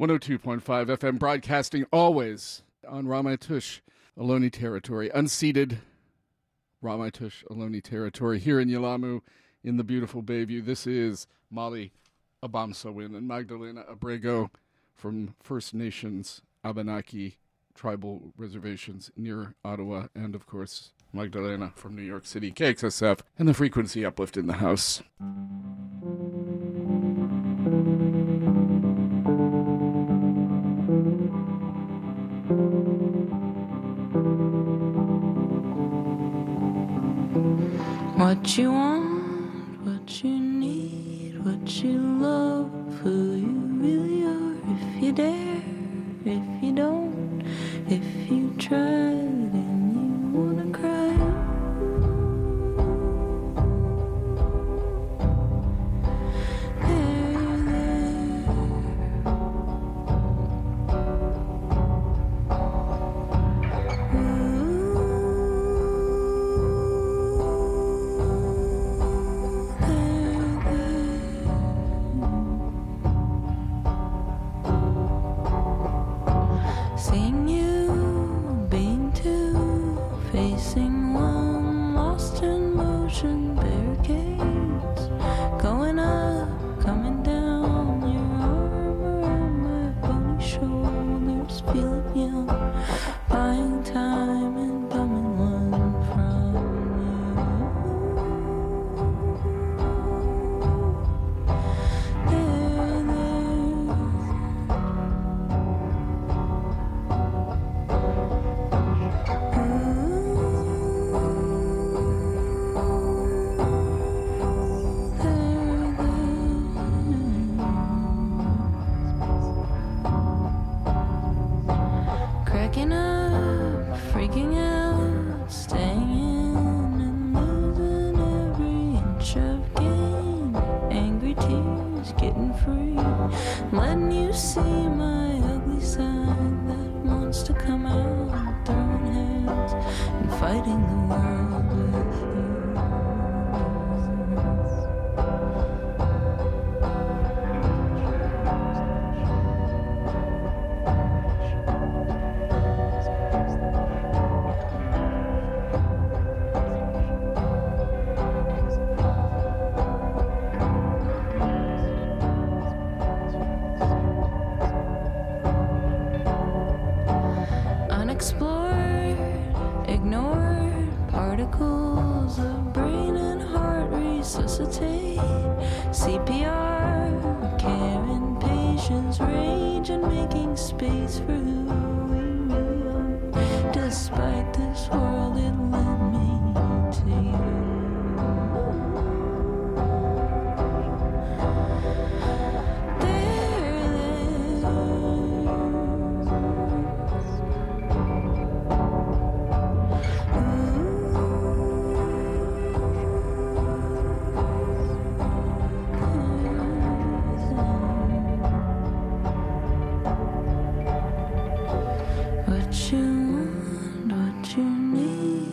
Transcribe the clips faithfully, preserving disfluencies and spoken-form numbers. one oh two point five F M, broadcasting always on Ramaytush Ohlone territory, unceded Ramaytush Ohlone territory here in Yelamu in the beautiful Bayview. This is Mali Obomsawin and Magdalena Abrego from First Nations Abenaki tribal reservations near Ottawa, and of course Magdalena from New York City, K X S F, and the frequency uplift in the house. What you want, what you need, what you love, who you really are, if you dare, if you don't, if you try, then you wanna cry. What you want, what you need.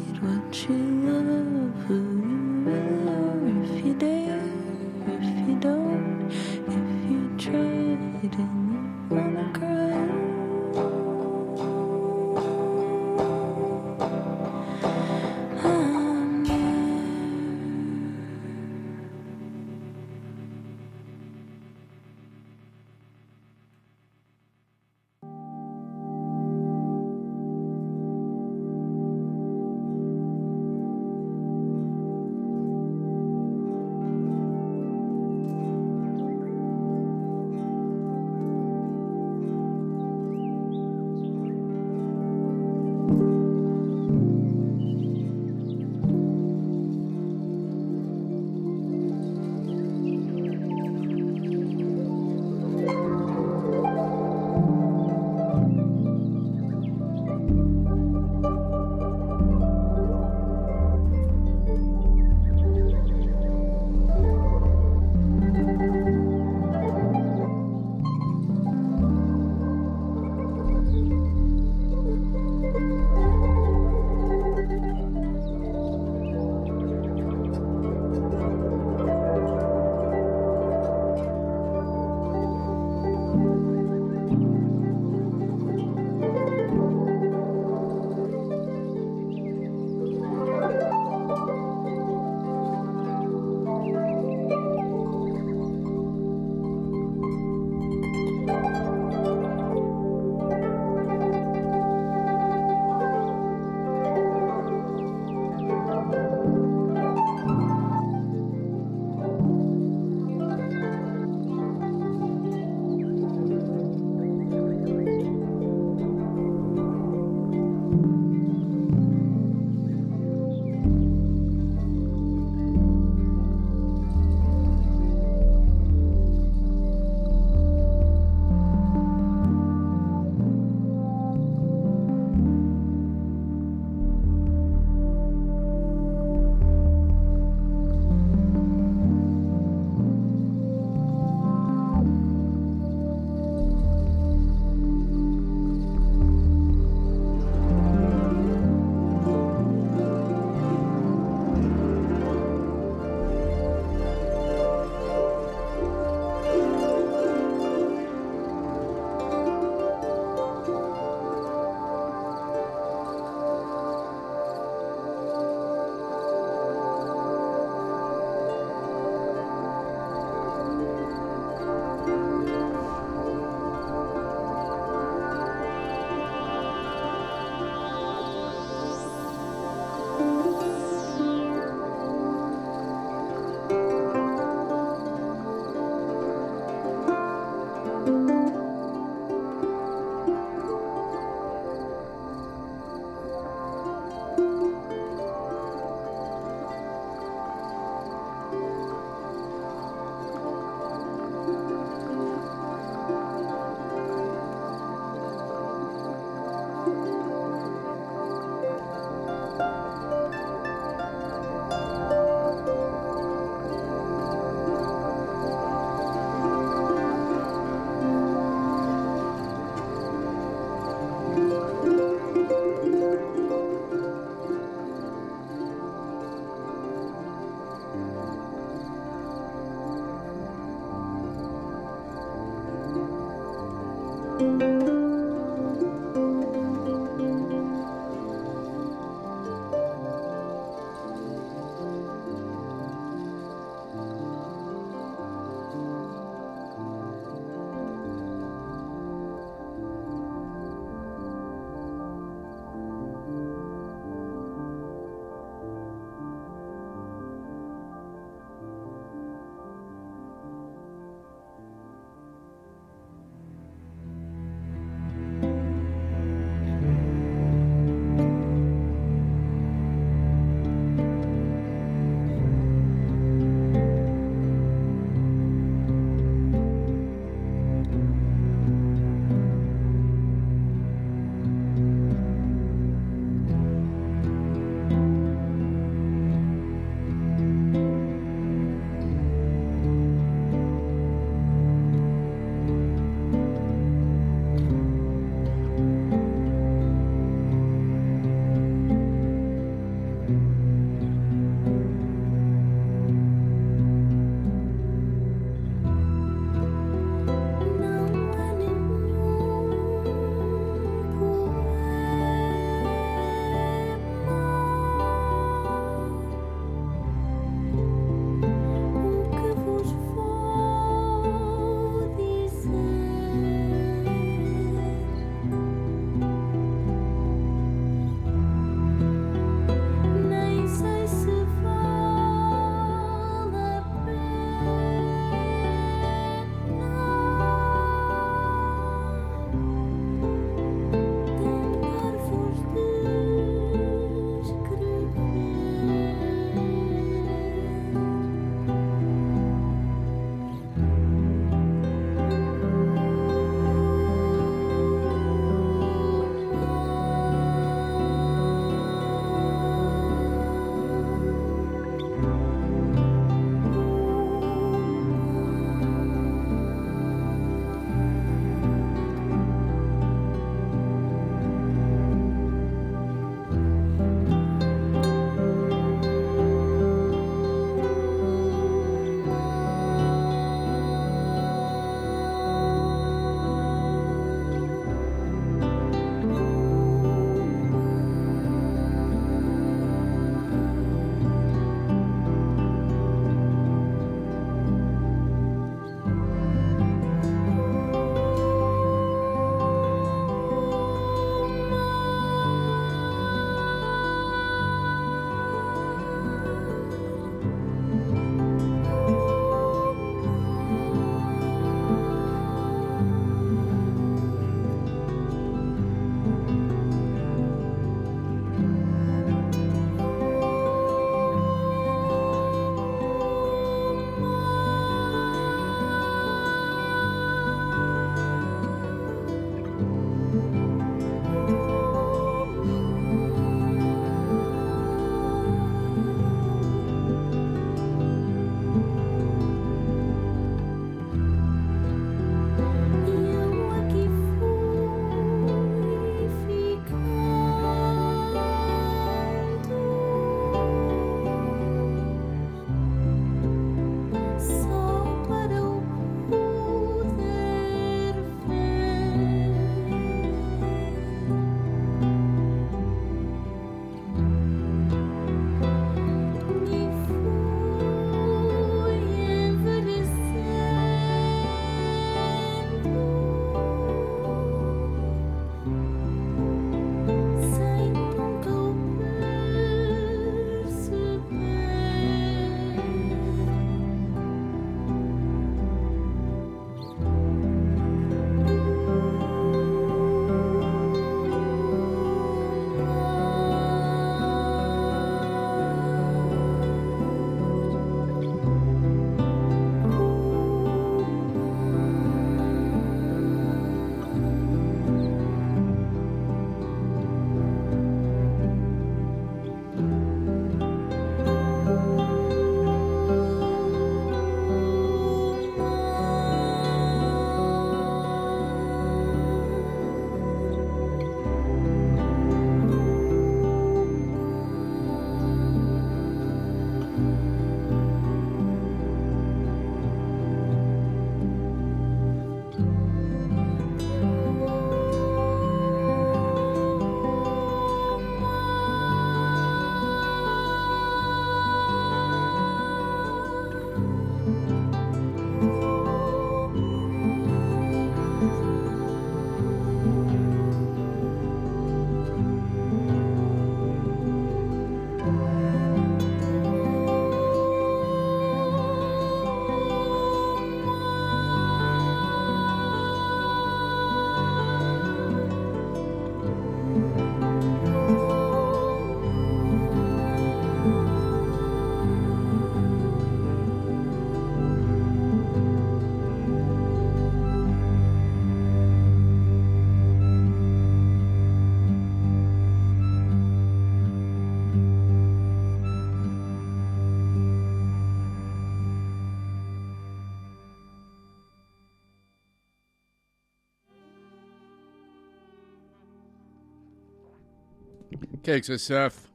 K X S F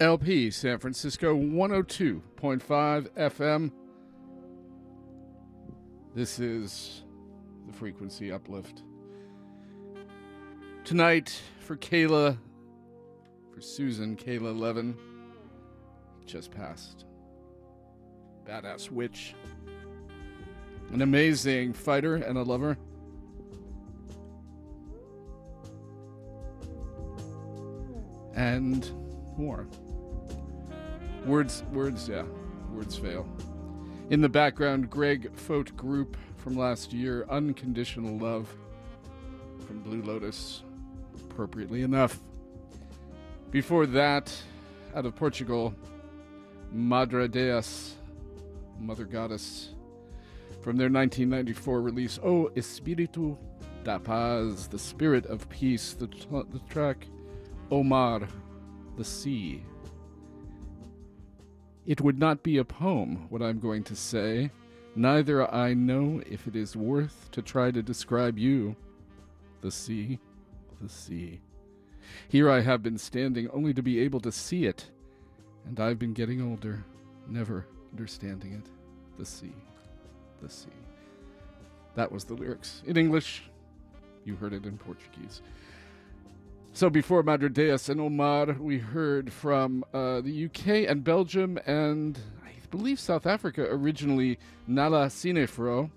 L P San Francisco one oh two point five F M. This is the frequency uplift. Tonight for Kayla, for Susan, Kayla Levin, just passed. Badass witch. An amazing fighter and a lover. And more. Words, words, yeah. Words fail. In the background, Greg Foat Group from last year, Unconditional Love from Blue Lotus, appropriately enough. Before that, out of Portugal, Madredeus, Mother Goddess, from their nineteen ninety-four release, O Espírito da Paz, the Spirit of Peace, the, t- the track Omar, the Sea. It would not be a poem, what I'm going to say. Neither I know if it is worth to try to describe you. The sea, the sea. Here I have been standing only to be able to see it, and I've been getting older, never understanding it. The sea, the sea. That was the lyrics. In English, you heard it in Portuguese. So before Madredeus and Omar, we heard from uh, the U K and Belgium and I believe South Africa originally, Nala Sinephro.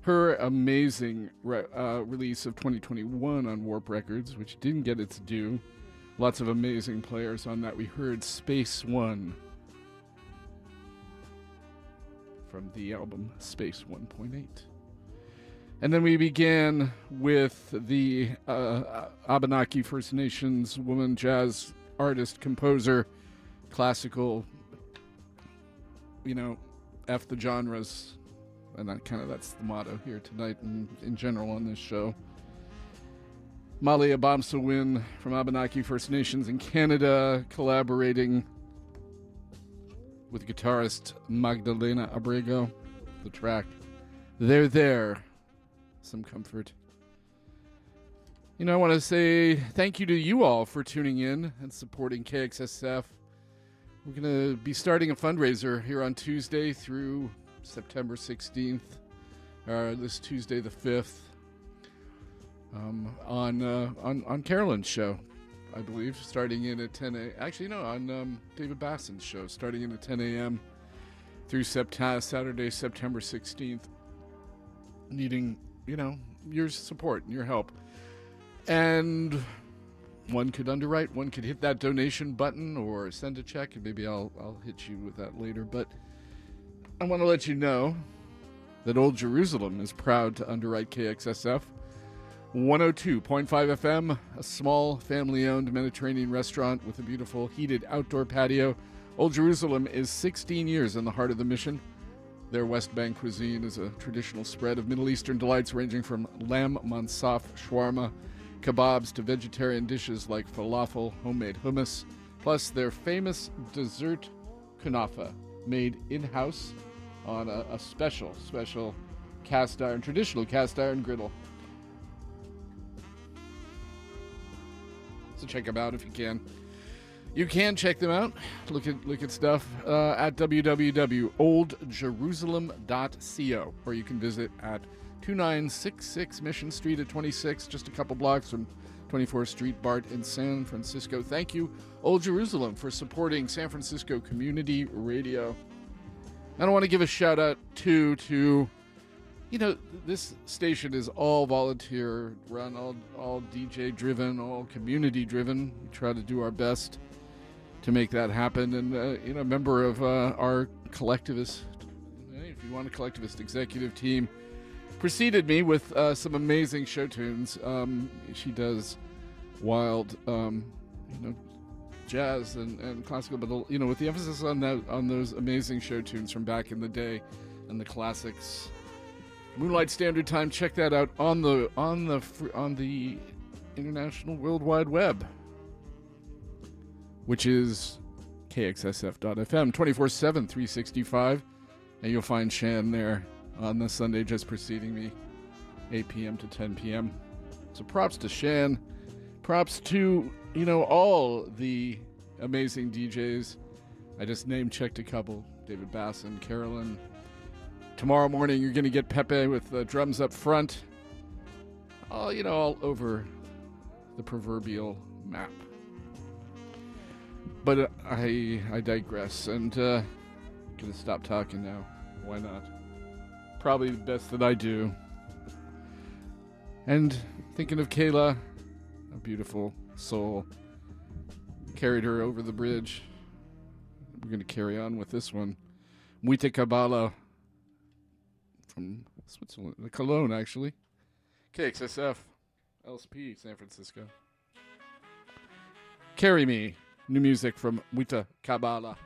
Her amazing re- uh, release of twenty twenty-one on Warp Records, which didn't get its due. Lots of amazing players on that. We heard Space one from the album Space one point eight. And then we began with the uh, Abenaki First Nations woman jazz artist, composer, classical, you know, F the genres. And that kind of that's the motto here tonight and in general on this show. Mali Obomsawin from Abenaki First Nations in Canada collaborating with guitarist Magdalena Abrego. The track, They're There. Some comfort. You know, I want to say thank you to you all for tuning in and supporting K X S F. We're going to be starting a fundraiser here on Tuesday through September sixteenth, or this Tuesday the fifth, um, on, uh, on on Carolyn's show, I believe, starting in at ten a.m. Actually, no, on um, David Basson's show, starting in at ten a.m. through sept- Saturday, September sixteenth, needing, you know, your support and your help. And one could underwrite, one could hit that donation button or send a check, and maybe I'll I'll hit you with that later. But I want to let you know that Old Jerusalem is proud to underwrite K X S F. one oh two point five F M, a small family-owned Mediterranean restaurant with a beautiful heated outdoor patio. Old Jerusalem is sixteen years in the heart of the mission. Their West Bank cuisine is a traditional spread of Middle Eastern delights ranging from lamb mansaf, shawarma, kebabs to vegetarian dishes like falafel, homemade hummus, plus their famous dessert kunafa, made in-house on a, a special, special cast iron, traditional cast iron griddle. So check them out if you can. You can check them out. Look at look at stuff uh, at w w w dot old jerusalem dot co, or you can visit at two nine six six Mission Street at twenty-six, just a couple blocks from twenty-fourth Street BART in San Francisco. Thank you, Old Jerusalem, for supporting San Francisco Community Radio. And I want to give a shout out to to you know, this station is all volunteer run, all all D J driven, all community driven. We try to do our best to make that happen, and uh, you know, a member of uh, our collectivist, if you want a collectivist executive team, preceded me with uh, some amazing show tunes. Um, she does wild, um, you know, jazz and, and classical, but you know, with the emphasis on that, on those amazing show tunes from back in the day and the classics. Moonlight Standard Time. Check that out on the on the on the international World Wide Web, which is K X S F dot F M twenty-four seven, three sixty-five, and you'll find Shan there on the Sunday just preceding me, eight p.m. to ten p.m. So props to Shan, props to you know, all the amazing D Js. I just name-checked a couple. David Basson, Carolyn. Tomorrow morning, you're going to get Pepe with the drums up front. All, you know, all over the proverbial map. But uh, I I digress, and uh, I'm going to stop talking now. Why not? Probably the best that I do. And thinking of Kayla, a beautiful soul, carried her over the bridge. We're going to carry on with this one. Wita Kabbalah from Switzerland, Cologne, actually. K X S F, L S P, San Francisco. Carry Me, new music from Wita Kabbalah.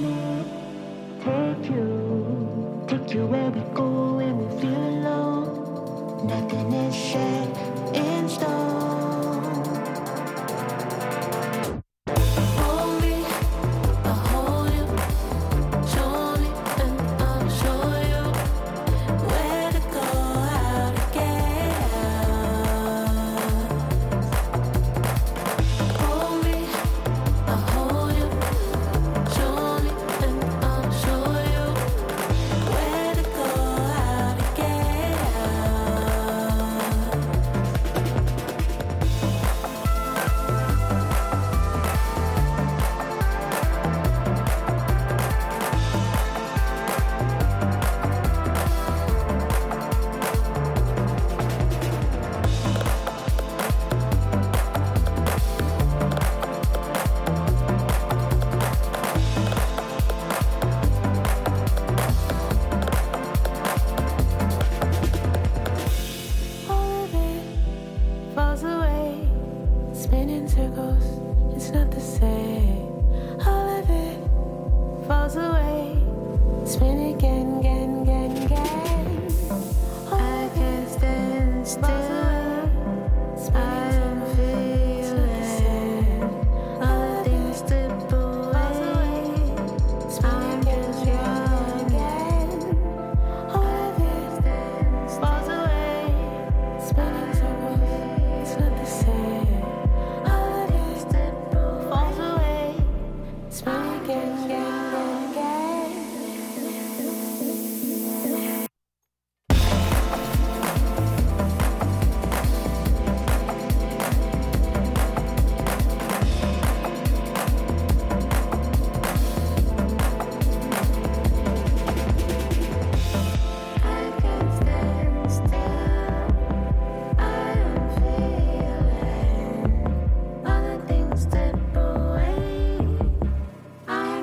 me. Take you, take you where we go when we feel alone. Nothing is set in stone.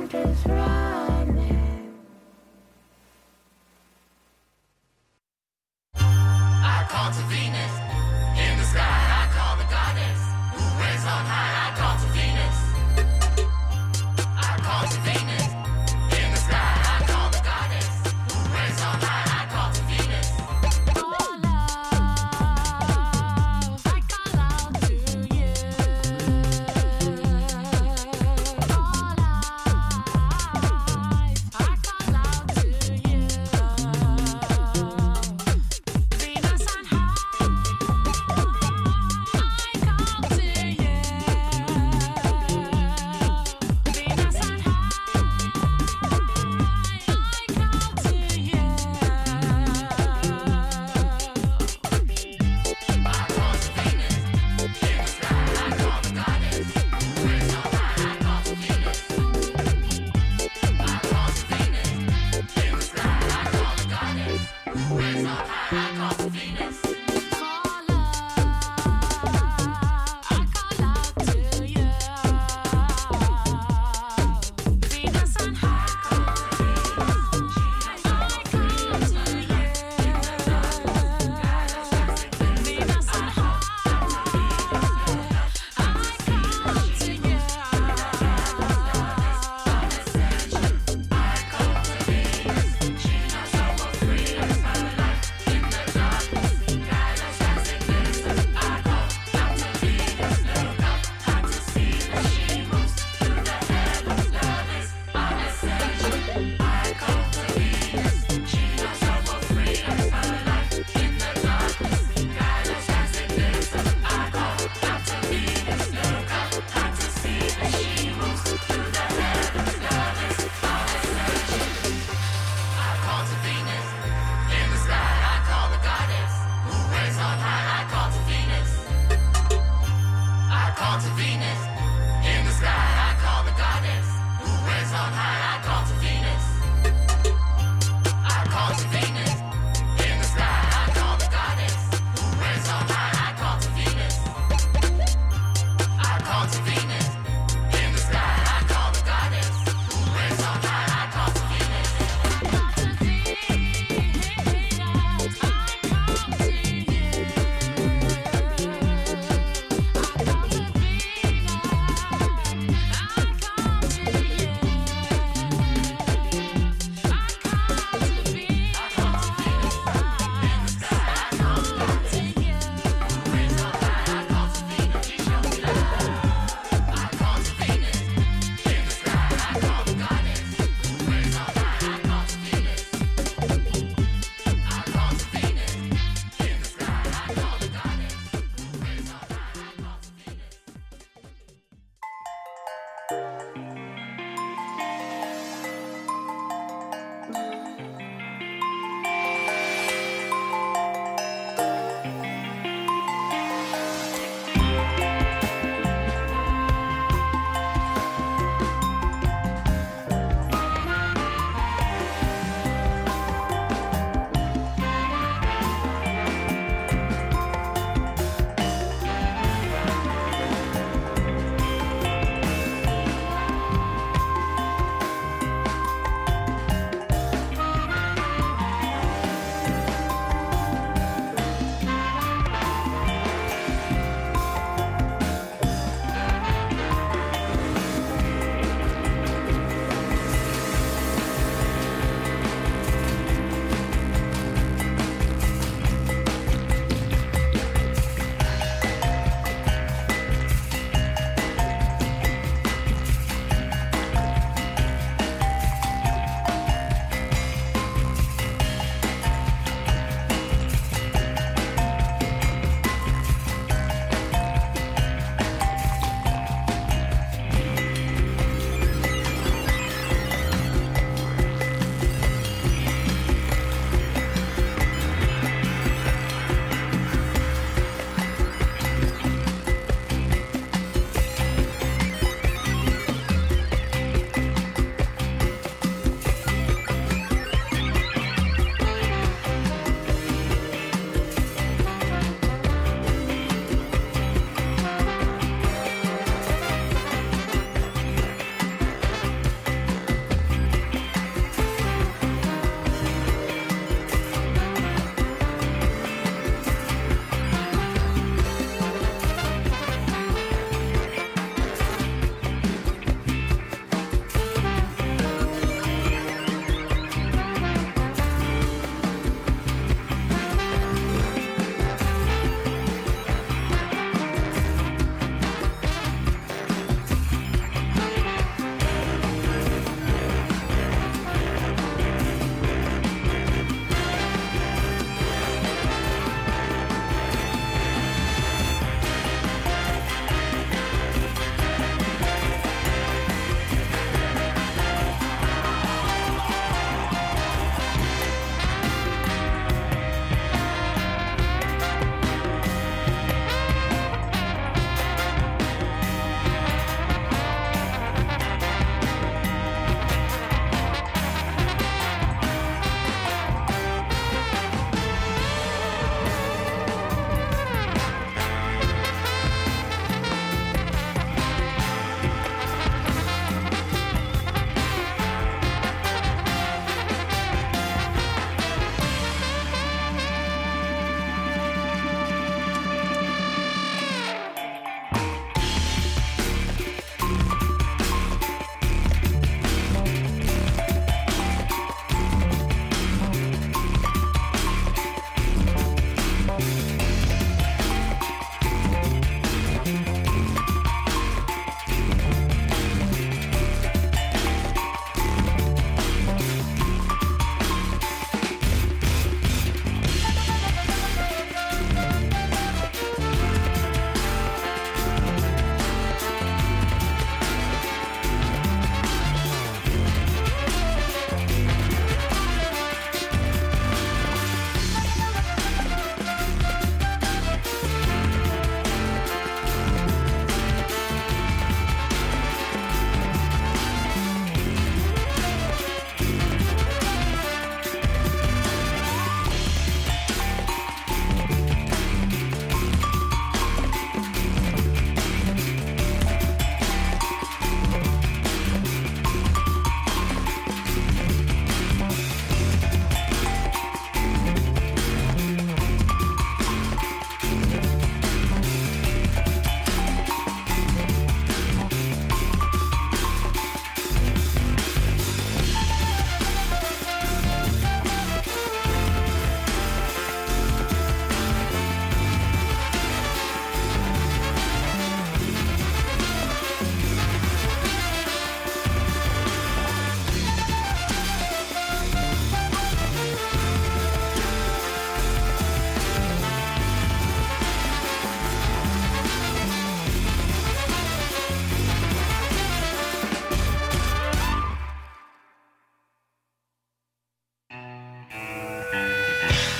That's right.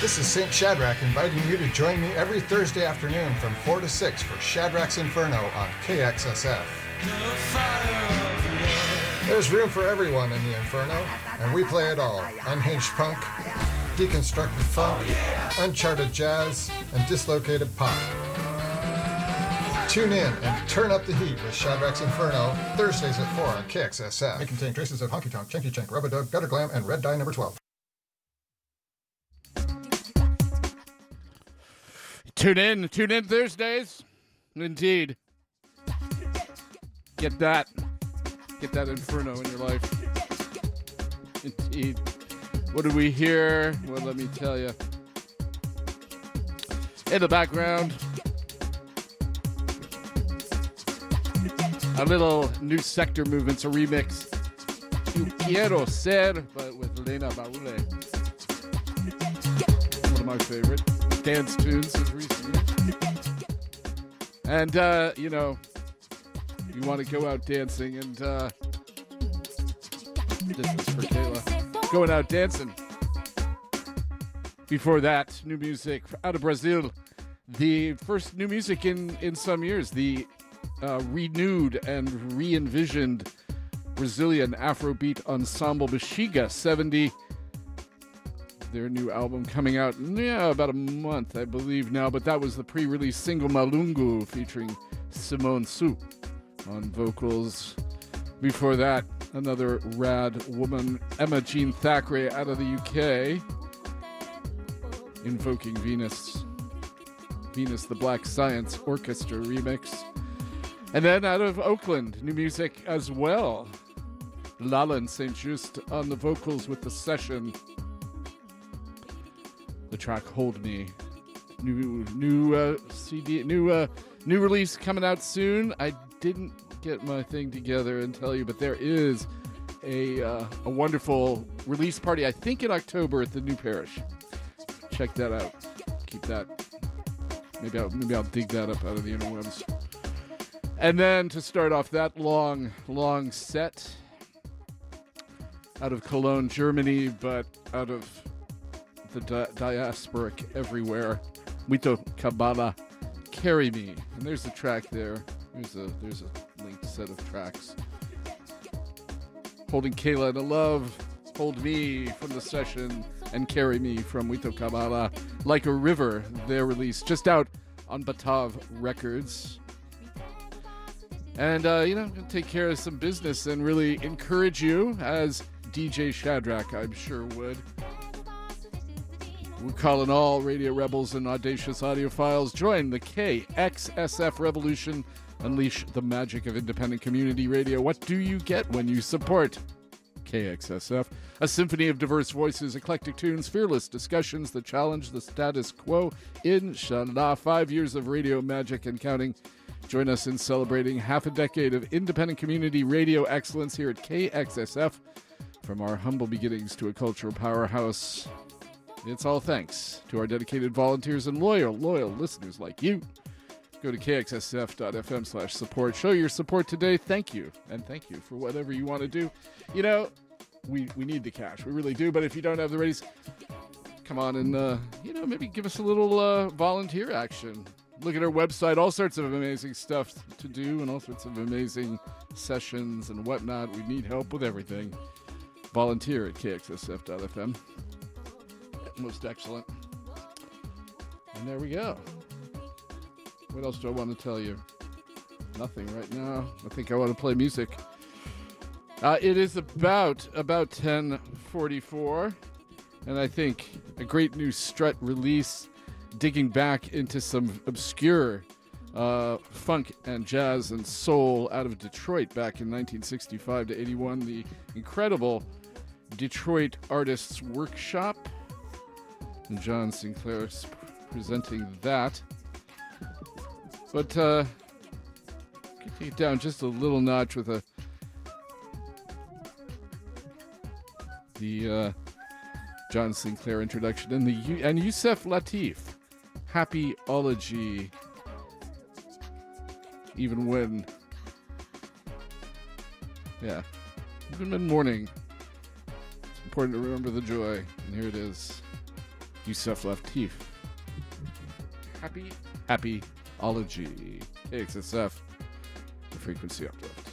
This is Saint Shadrack inviting you to join me every Thursday afternoon from four to six for Shadrack's Inferno on K X S F. There's room for everyone in the Inferno, and we play it all. Unhinged punk, deconstructed funk, uncharted jazz, and dislocated pop. Tune in and turn up the heat with Shadrack's Inferno, Thursdays at four on K X S F. May contain traces of honky tonk, chinky chink, rubber dub, gutter glam, and red dye number twelve. Tune in, tune in Thursdays. Indeed. Get that. Get that Inferno in your life. Indeed. What do we hear? Well, let me tell you. In the background, a little New Sector Movement's a remix. You Quiero Ser, but with Lena Baule. One of my favorite dance tunes of recent years. And, uh, you know, you want to go out dancing, and uh, this is for Kayla. Going out dancing. Before that, new music out of Brazil. The first new music in, in some years. The Uh, renewed and re-envisioned Brazilian Afrobeat ensemble Bixiga seventy. Their new album coming out yeah, about a month, I believe now, but that was the pre-release single Malungu featuring Simone Sou on vocals. Before that, another rad woman, Emma Jean Thackeray out of the U K, invoking Venus. Venus the Black Science Orchestra remix. And then out of Oakland, new music as well. Lala Saint Just on the vocals with the session. The track "Hold Me," new new uh, C D, new uh, new release coming out soon. I didn't get my thing together and tell you, but there is a uh, a wonderful release party. I think in October at the New Parish. Check that out. Keep that. Maybe I'll, maybe I'll dig that up out of the interwebs. And then to start off that long, long set out of Cologne, Germany, but out of the di- diasporic everywhere, Wita Kabbalah, Carry Me. And there's a track there. There's a there's a linked set of tracks. Holding Kayla to Love, Hold Me from the session, and Carry Me from Wita Kabbalah, Like a River, their release, just out on Batav Records. And, uh, you know, I'm going to take care of some business and really encourage you, as D J Shadrack, I'm sure, would. We're calling all Radio Rebels and Audacious Audiophiles. Join the K X S F Revolution. Unleash the magic of independent community radio. What do you get when you support K X S F? A symphony of diverse voices, eclectic tunes, fearless discussions that challenge the status quo. Inshallah, five years of radio magic and counting. Join us in celebrating half a decade of independent community radio excellence here at K X S F. From our humble beginnings to a cultural powerhouse, it's all thanks to our dedicated volunteers and loyal, loyal listeners like you. Go to kxsf.fm slash support. Show your support today. Thank you. And thank you for whatever you want to do. You know, we, we need the cash. We really do. But if you don't have the raise, come on and, uh, you know, maybe give us a little uh, volunteer action. Look at our website, all sorts of amazing stuff to do and all sorts of amazing sessions and whatnot. We need help with everything. Volunteer at K X S F dot F M. Most excellent. And there we go. What else do I want to tell you? Nothing right now. I think I want to play music. Uh, it is about, about ten forty-four, and I think a great new strut release. Digging back into some obscure uh, funk and jazz and soul out of Detroit back in nineteen sixty-five to eighty-one. The incredible Detroit Artists Workshop. And John Sinclair presenting that. But uh, take it down just a little notch with a the uh, John Sinclair introduction and the and Youssef Lateef. Happy Ology, even when, yeah, even when mourning, it's important to remember the joy, and here it is, you stuff left teeth. Happy, happy, ology. K X S F, the frequency uplift.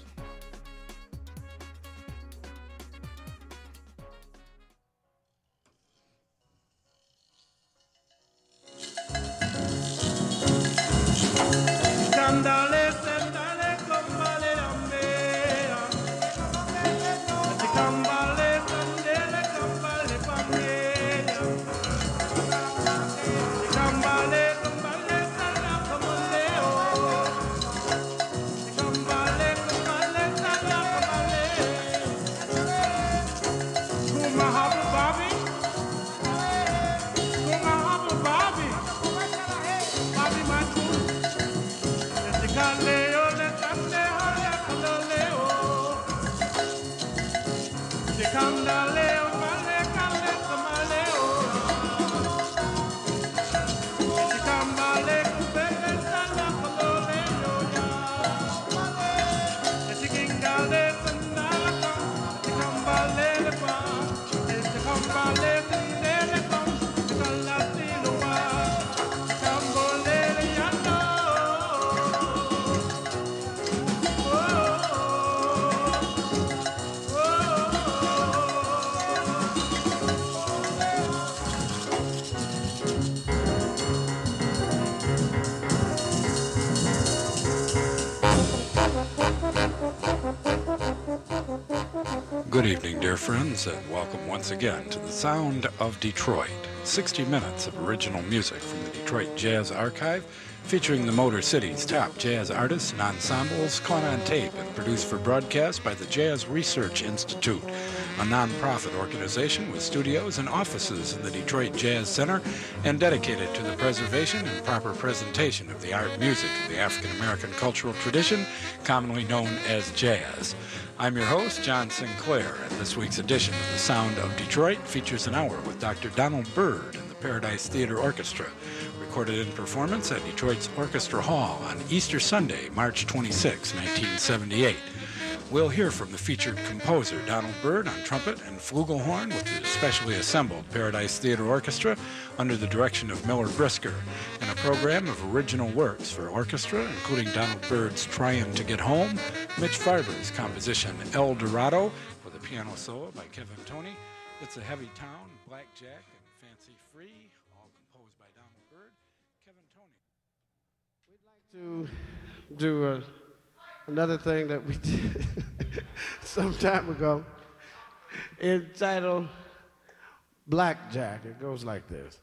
Good evening, dear friends, and welcome once again to the Sound of Detroit, sixty minutes of original music from the Detroit Jazz Archive, featuring the Motor City's top jazz artists and ensembles, caught on tape and produced for broadcast by the Jazz Research Institute, a nonprofit organization with studios and offices in the Detroit Jazz Center and dedicated to the preservation and proper presentation of the art music of the African-American cultural tradition, commonly known as jazz. I'm your host, John Sinclair, and this week's edition of The Sound of Detroit features an hour with Doctor Donald Byrd and the Paradise Theater Orchestra, recorded in performance at Detroit's Orchestra Hall on Easter Sunday, March twenty-sixth, nineteen seventy-eight. We'll hear from the featured composer, Donald Byrd, on trumpet and flugelhorn with the specially assembled Paradise Theater Orchestra under the direction of Miller Brisker, and a program of original works for orchestra, including Donald Byrd's Trying to Get Home, Mitch Farber's composition El Dorado, with a piano solo by Kevin Tony, It's a Heavy Town, Blackjack, and Fancy Free, all composed by Donald Byrd, Kevin Tony. We'd like to do a another thing that we did some time ago, entitled Blackjack. It goes like this.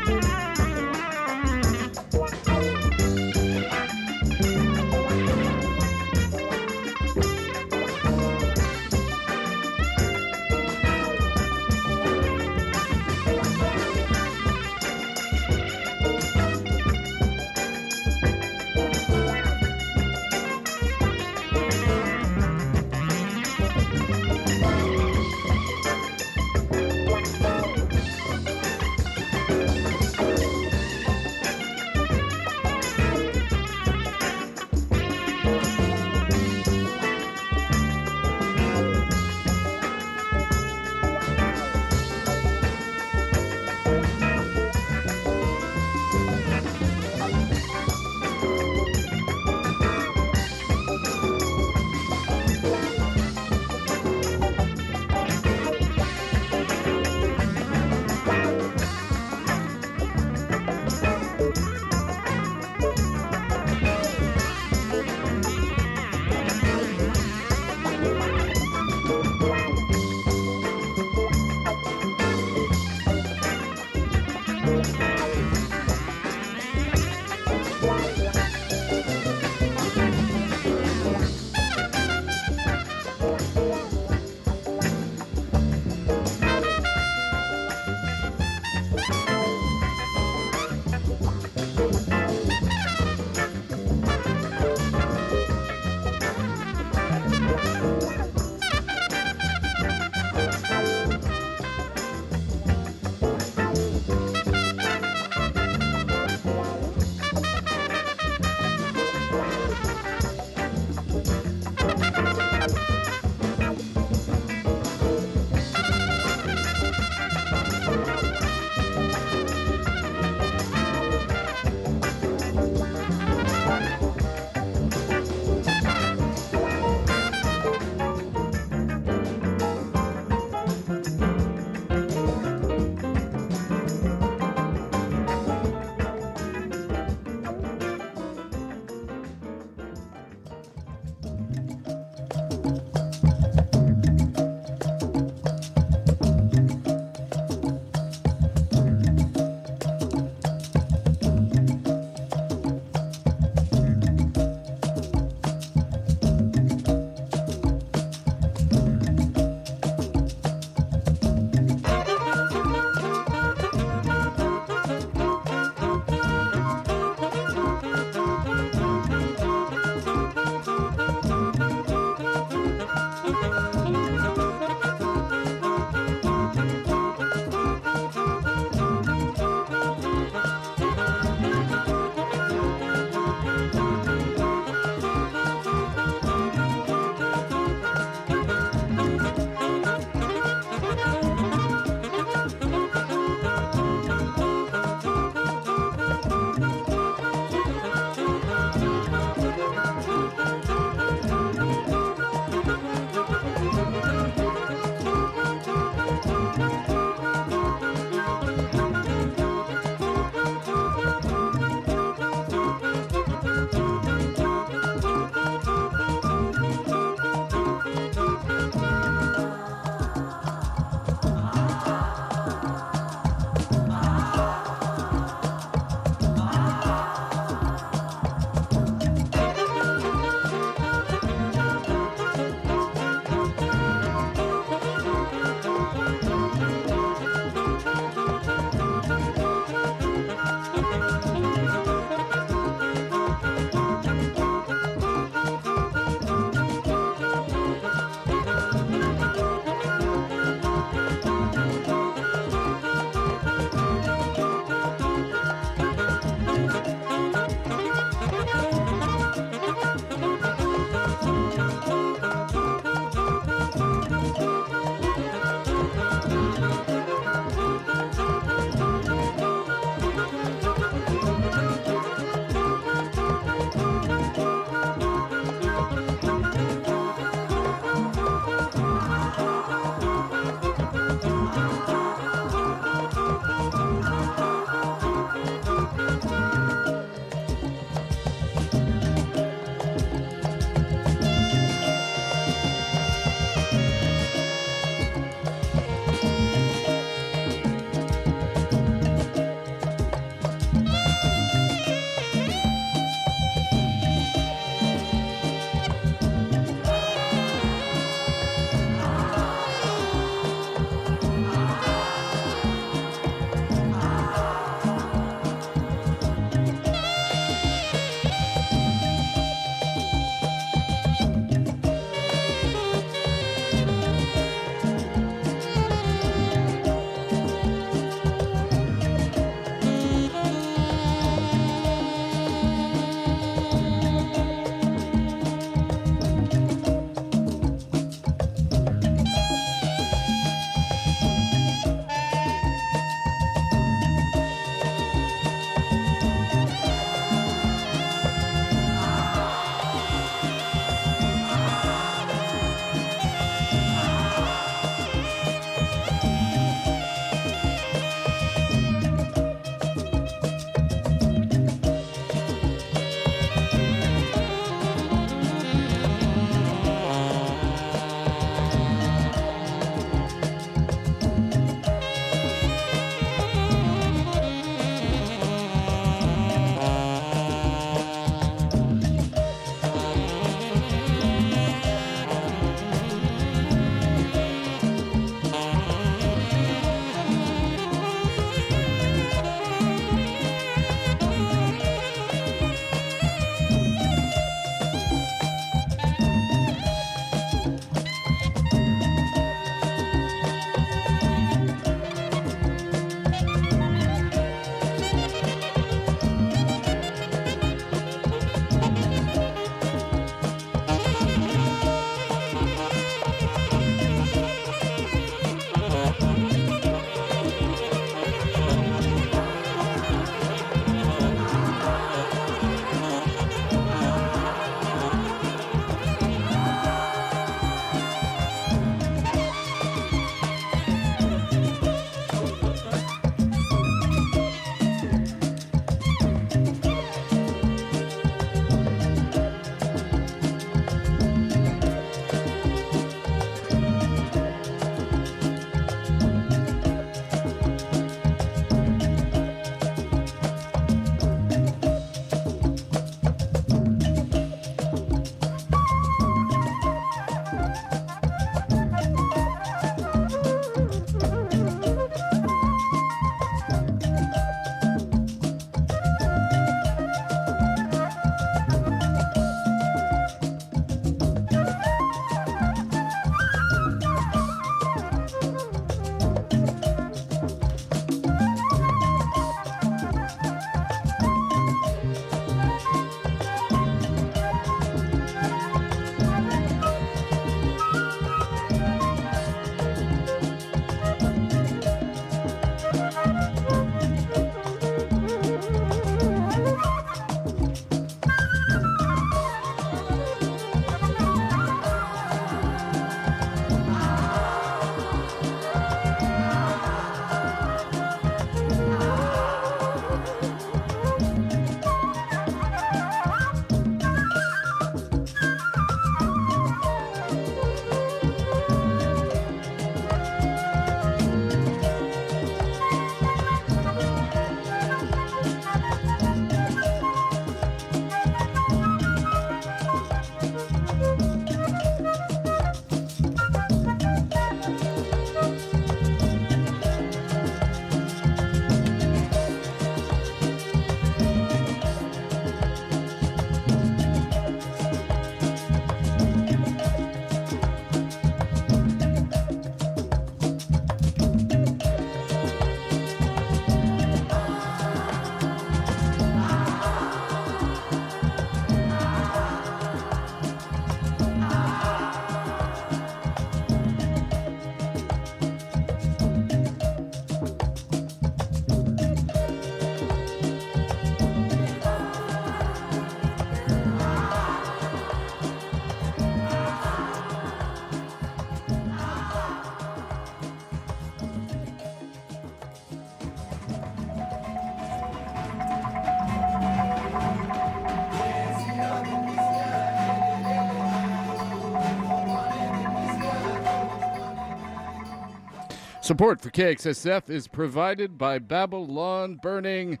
Support for K X S F is provided by Babylon Burning,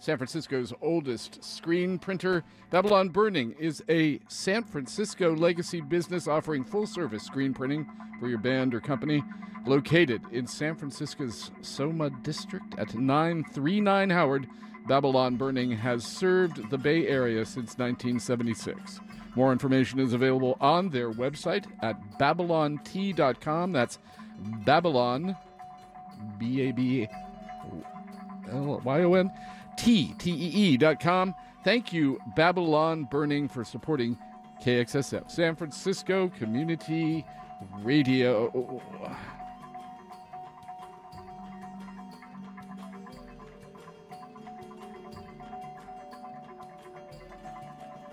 San Francisco's oldest screen printer. Babylon Burning is a San Francisco legacy business offering full-service screen printing for your band or company, located in San Francisco's Soma District at nine thirty-nine Howard. Babylon Burning has served the Bay Area since nineteen seventy-six. More information is available on their website at babylon tea dot com. That's Babylon, B A B L Y O N, T, T E E dot com. Thank you, Babylon Burning, for supporting K X S F, San Francisco Community Radio.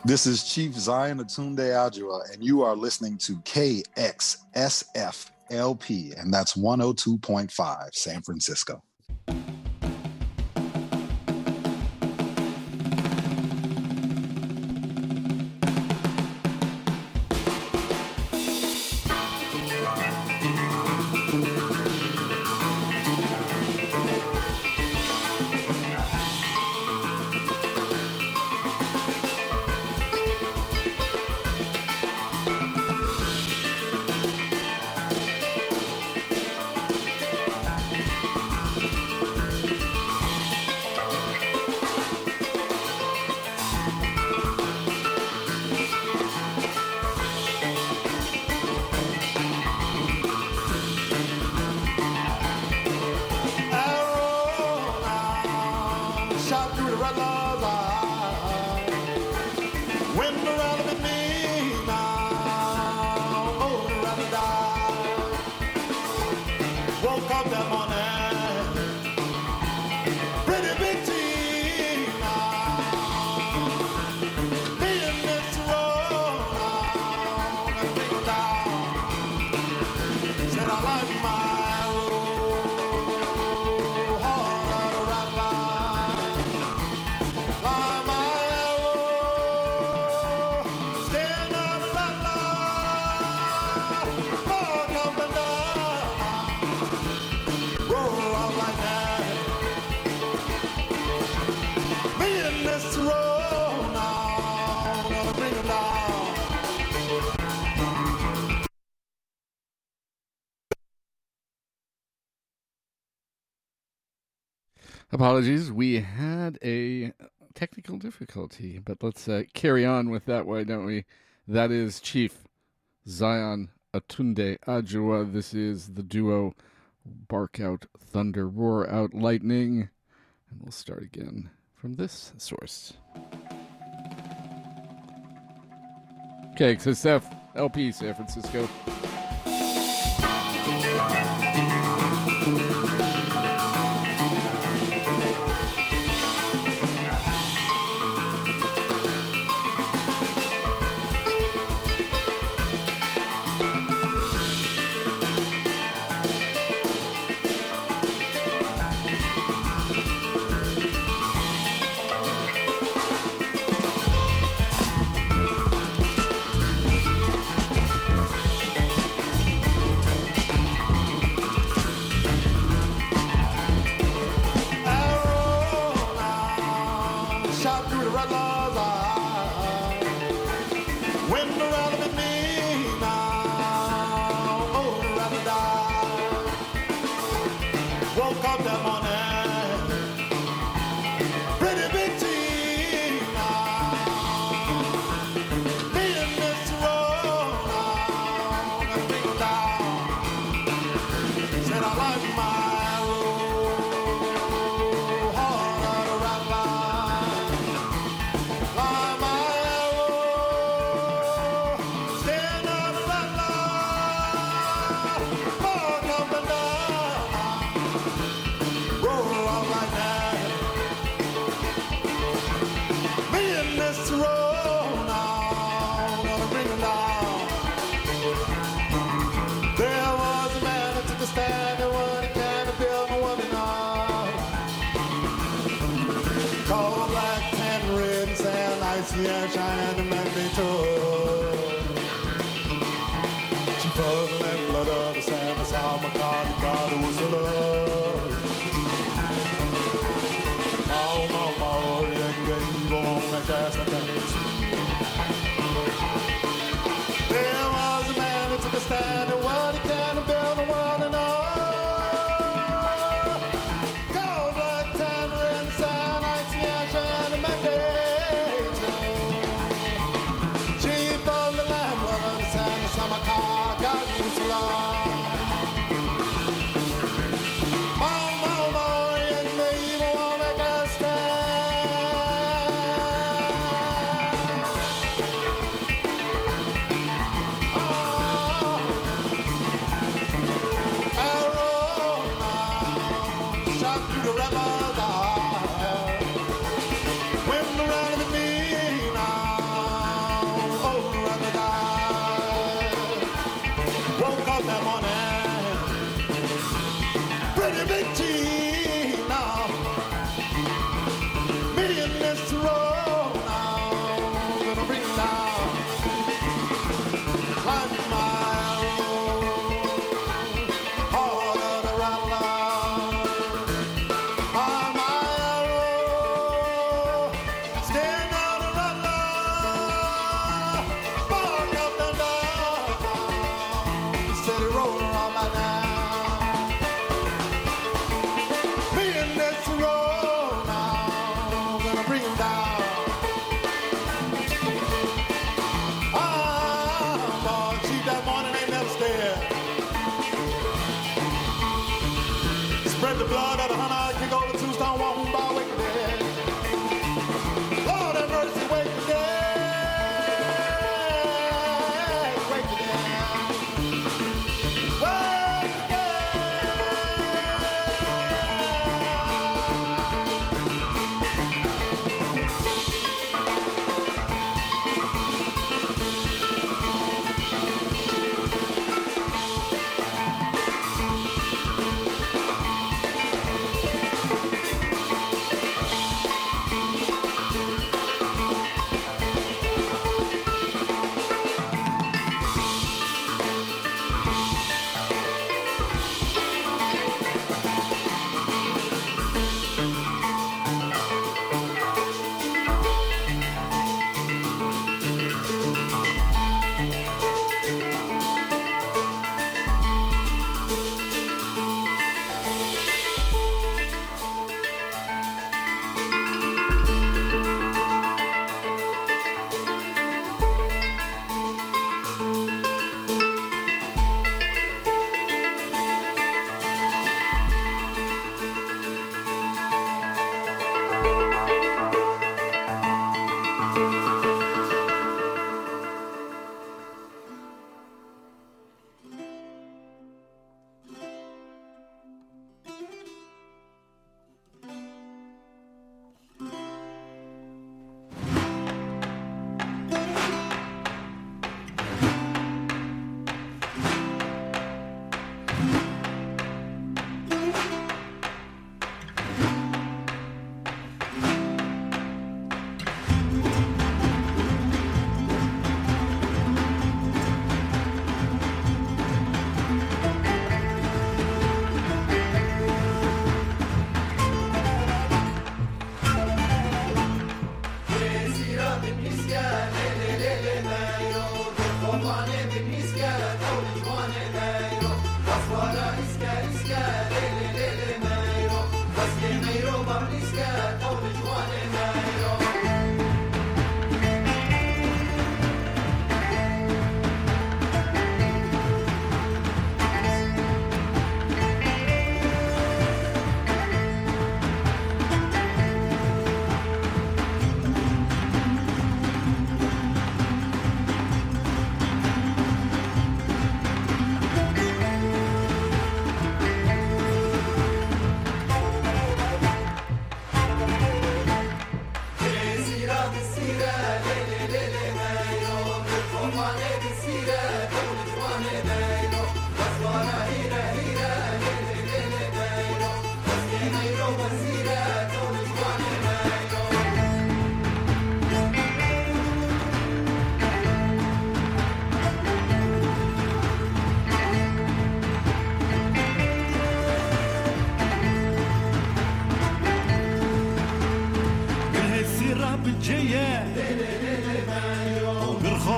This is Chief Xian aTunde Adjuah, and you are listening to K X S F L P, and that's one oh two point five San Francisco. Apologies, we had a technical difficulty, but let's uh, carry on with that, why don't we? That is Chief Xian aTunde Adjuah. This is the duo Bark Out Thunder, Roar Out Lightning. And we'll start again from this source. K X S F L P San Francisco. She fell in love with the sound of my God, God, it was a paradise foundation. There was a man who took a stand and what he can to build a one and all. Gold, black, tamarind, cyanide, and magnesium. She followed the lamb woman, sang the summer car, got used to love. Stand on the run.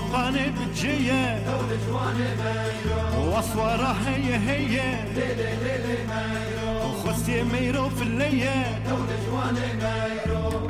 خباني بتجيه وأصوارها هي هي وخستي ميرو في الليل دولة جواني ميرو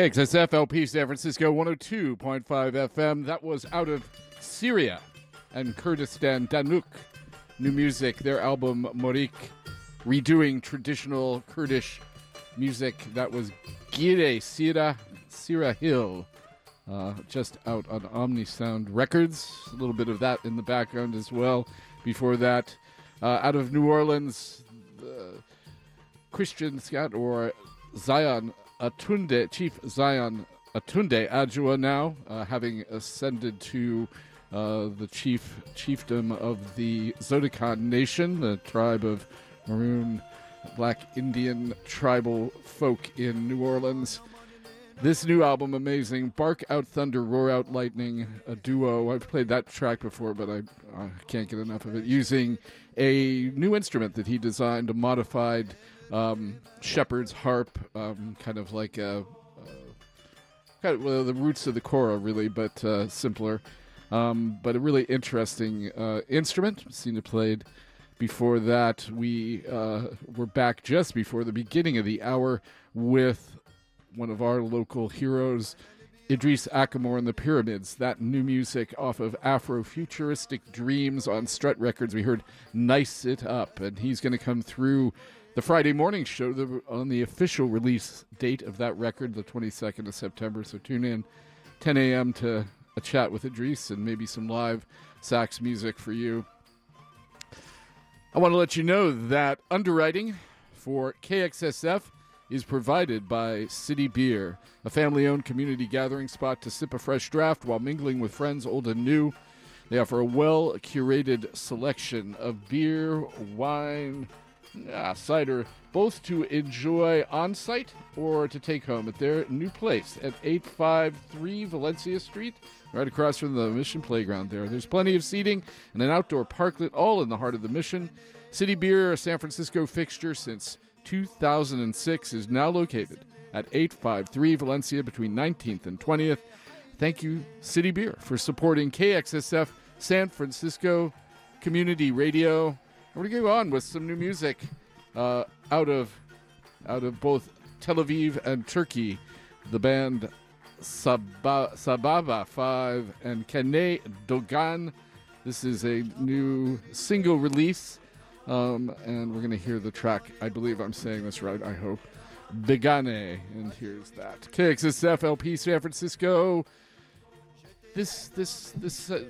K X S F L P San Francisco one oh two point five F M. That was out of Syria and Kurdistan, Danuk. New music, their album Morik, redoing traditional Kurdish music. That was Gire Sira, Sira Hill, uh, just out on Omnisound Records. A little bit of that in the background as well. Before that, uh, out of New Orleans, uh, Christian Scott or Zion Atunde, Chief Xian aTunde Adjuah now, uh, having ascended to uh, the chief chiefdom of the Zotican Nation, the tribe of maroon black Indian tribal folk in New Orleans. This new album, amazing. Bark Out Thunder, Roar Out Lightning, a duo. I've played that track before, but I, I can't get enough of it. Using a new instrument that he designed, a modified Um, shepherd's harp, um, kind of like a, a, kind of, well, the roots of the kora, really, but uh, simpler. Um, but a really interesting uh, instrument. Seen it played. Before that, we uh, were back just before the beginning of the hour with one of our local heroes, Idris Akamor and the Pyramids. That new music off of Afrofuturistic Dreams on Strut Records. We heard Nice It Up, and he's going to come through the Friday morning show the, on the official release date of that record, the twenty-second of September. So tune in ten a.m. to a chat with Idris and maybe some live sax music for you. I want to let you know that underwriting for K X S F is provided by City Beer, a family-owned community gathering spot to sip a fresh draft while mingling with friends old and new. They offer a well-curated selection of beer, wine, Ah, cider, both to enjoy on-site or to take home at their new place at eight fifty-three Valencia Street, right across from the Mission Playground there. There's plenty of seating and an outdoor parklet, all in the heart of the Mission. City Beer, a San Francisco fixture since two thousand six, is now located at eight fifty-three Valencia between nineteenth and twentieth. Thank you, City Beer, for supporting K X S F San Francisco Community Radio. We're going to go on with some new music uh, out of out of both Tel Aviv and Turkey. The band Sababa, Sababa five and Canay Doğan. This is a new single release, um, and we're going to hear the track. I believe I'm saying this right, I hope. Begane, and here's that. K X S F L P San Francisco. This, this, this, uh,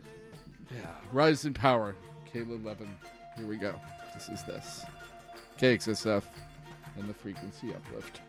yeah, Rise in Power, Kayla Levin. Here we go. This is this. K X S F and the frequency uplift.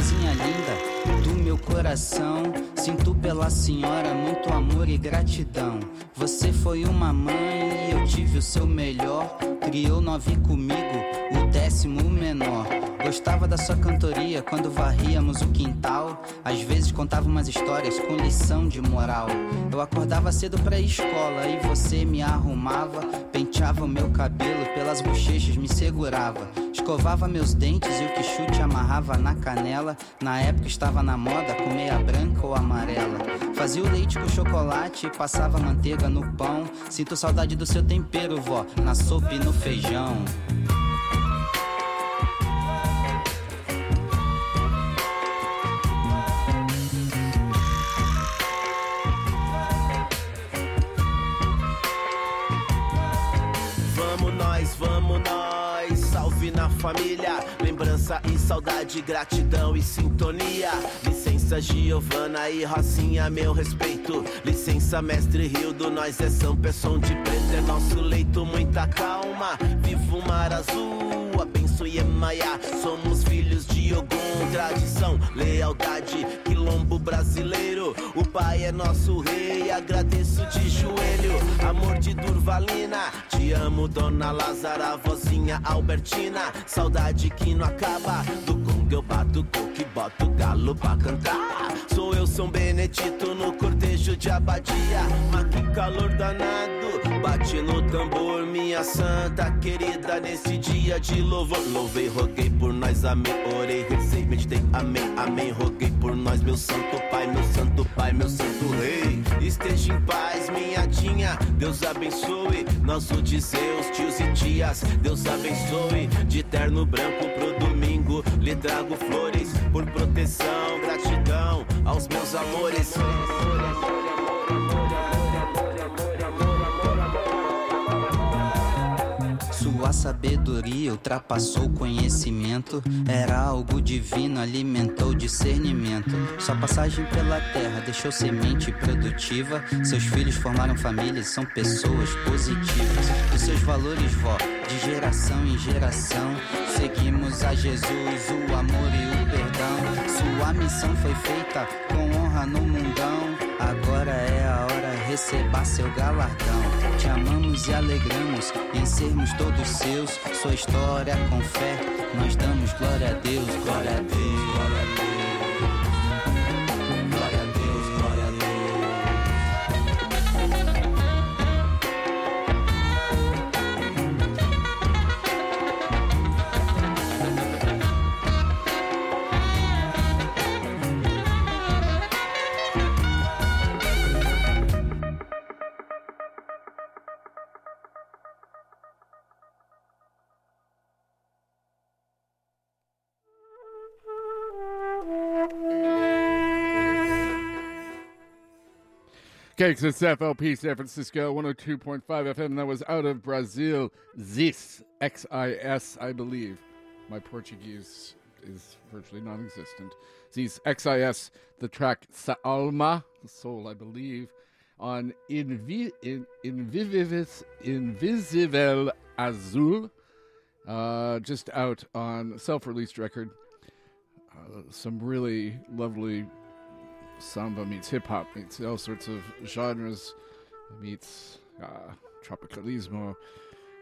vozinha linda do meu coração. Sinto pela senhora muito amor e gratidão. Você foi uma mãe e eu tive o seu melhor. Criou nove comigo, o décimo menor. Gostava da sua cantoria quando varríamos o quintal. Às vezes contava umas histórias com lição de moral. Eu acordava cedo pra escola e você me arrumava. Penteava o meu cabelo, pelas bochechas me segurava. Escovava meus dentes e o que chute amarrava na canela. Na época estava na moda com meia branca ou amarela. Fazia o leite com chocolate e passava manteiga no pão. Sinto saudade do seu tempero, vó, na sopa e no feijão. Vamos nós, salve na família. Lembrança e saudade, gratidão e sintonia. Licença Giovana e Rocinha, meu respeito. Licença mestre Rildo, nós é São Pessoa de Preto. É nosso leito, muita calma, vivo o mar azul. Abençoe Iemanjá, somos filhos de Ogum. Tradição, lealdade, quilombo brasileiro. O pai é nosso rei, agradeço de joelho. Amor de Durvalina, te amo Dona Lázara, vozinha Albertina. Saudade que não acaba, do Congo eu bato coco e boto galo pra cantar. Sou eu São Benedito no cortejo de Abadia. Mas que calor danado, bate no tambor minha santa querida. Nesse dia de louvor, louvei, roguei por nós, amém. Orei, rezei, meditei, amém, amém. Roguei por nós, meu santo pai, meu santo pai, meu santo rei. Esteja em paz, minha tinha, Deus abençoe. Nosso de Zeus, tios e tias, Deus abençoe. De terno branco pro domingo, lhe trago flores. Por proteção, gratidão aos meus amores. Sua sabedoria ultrapassou o conhecimento. Era algo divino, alimentou discernimento. Sua passagem pela terra deixou semente produtiva. Seus filhos formaram famílias, são pessoas positivas. Os seus valores, vó, de geração em geração. Seguimos a Jesus, o amor e o perdão. Sua missão foi feita com honra no mundão. Agora é a hora, receba seu galardão. Te amamos e alegramos em sermos todos seus. Sua história com fé, nós damos glória a Deus. Glória a Deus, glória a Deus. K X S F L P San Francisco, one oh two point five F M. That was out of Brazil, This X I S, I believe. My Portuguese is virtually non-existent. This X I S, the track Sa Alma, the soul, I believe, on Invi- In- Invivivis- Invisível Azul, uh, just out on self-released record. Uh, some really lovely samba meets hip-hop, meets all sorts of genres, meets uh, tropicalismo.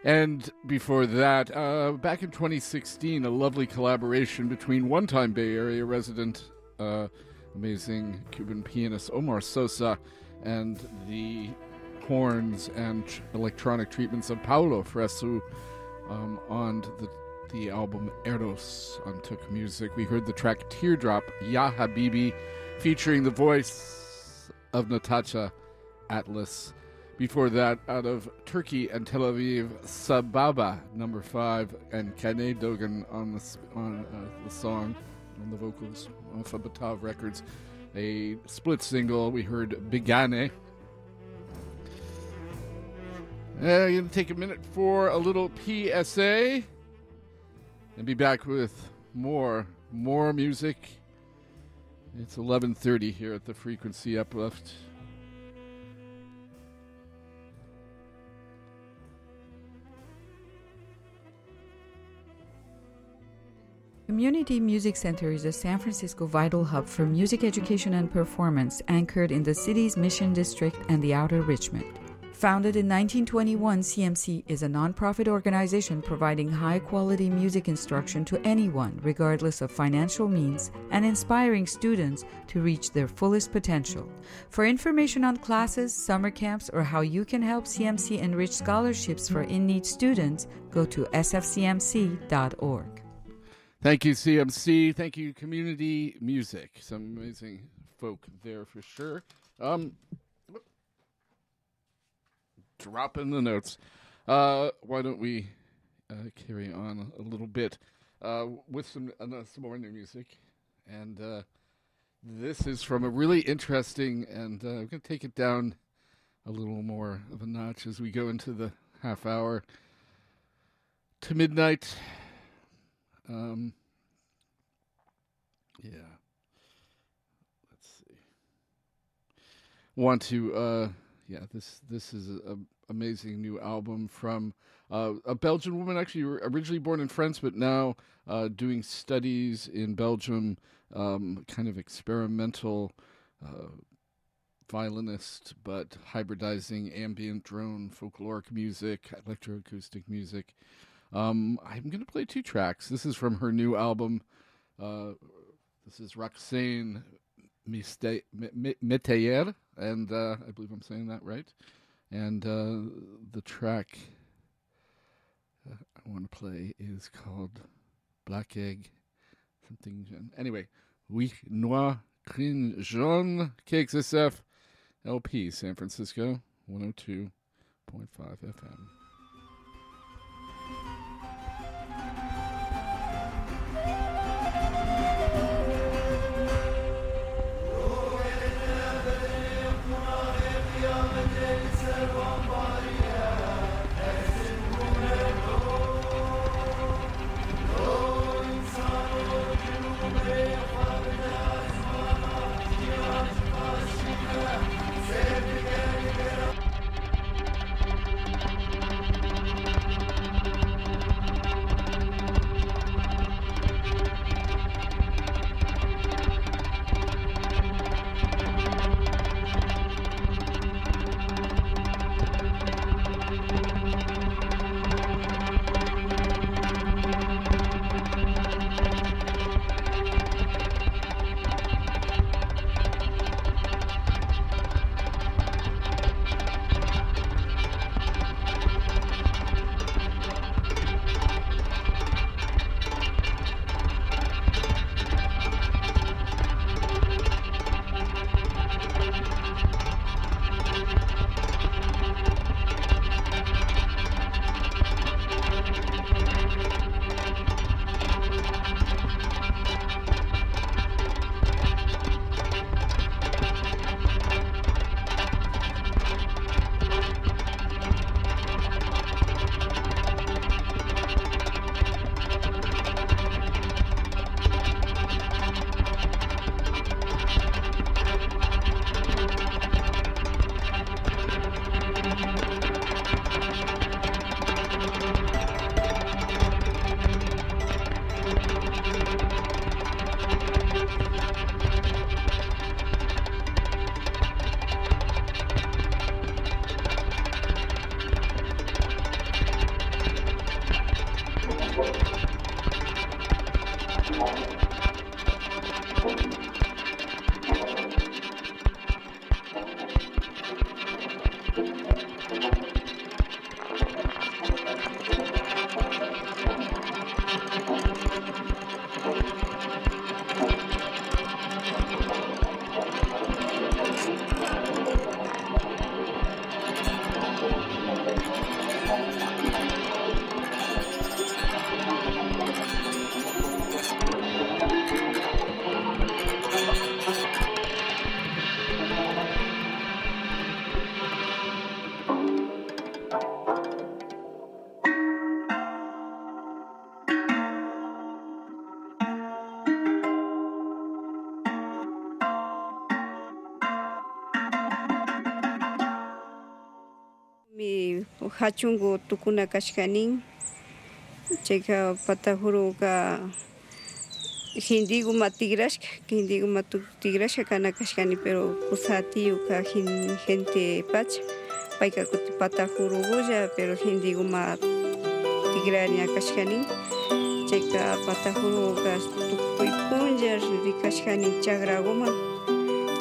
And before that, uh, back in twenty sixteen, a lovely collaboration between one-time Bay Area resident, uh, amazing Cuban pianist Omar Sosa and the horns and tr- electronic treatments of Paulo Fresu um, on the the album Eros on Took Music. We heard the track Teardrop, Ya Habibi, featuring the voice of Natasha Atlas. Before that, out of Turkey and Tel Aviv, Sababa, number five, and Canay Doğan on the, on, uh, the song, on the vocals, off of Batav Records. A split single, we heard Bigane. I'm going to take a minute for a little P S A and be back with more, more music. It's eleven thirty here at the Frequency Uplift. Community Music Center is a San Francisco vital hub for music education and performance, anchored in the city's Mission District and the Outer Richmond. Founded in nineteen twenty-one, C M C is a nonprofit organization providing high-quality music instruction to anyone, regardless of financial means, and inspiring students to reach their fullest potential. For information on classes, summer camps, or how you can help C M C enrich scholarships for in-need students, go to s f c m c dot org. Thank you, C M C. Thank you, Community Music. Some amazing folk there for sure. Um... Dropping the notes. Uh, why don't we uh, carry on a little bit uh, with some uh, some more new music? And uh, this is from a really interesting, and uh, we're going to take it down a little more of a notch as we go into the half hour to midnight. Um, yeah. Let's see. Want to... Uh, Yeah, this this is an amazing new album from uh, a Belgian woman, actually originally born in France, but now uh, doing studies in Belgium, um, kind of experimental uh, violinist, but hybridizing ambient drone, folkloric music, electroacoustic music. Um, I'm going to play two tracks. This is from her new album. Uh, this is Roxane Métayer, and uh, I believe I'm saying that right. And uh, the track uh, I want to play is called Black Egg, something. Anyway, Oui Noir Green Jaune, K X S F L P, San Francisco, one oh two point five F M. Hachungo tukuna kashkanin, cheka patahuru ka hindi ko matigras, hindi ko matugtigras kana kashkani pero kusati uka hin gente pach paika kutipata hurugoya pero hindi ko matigrania kashkani cheka patahuru uka tukui punjer vikashkani chagragoma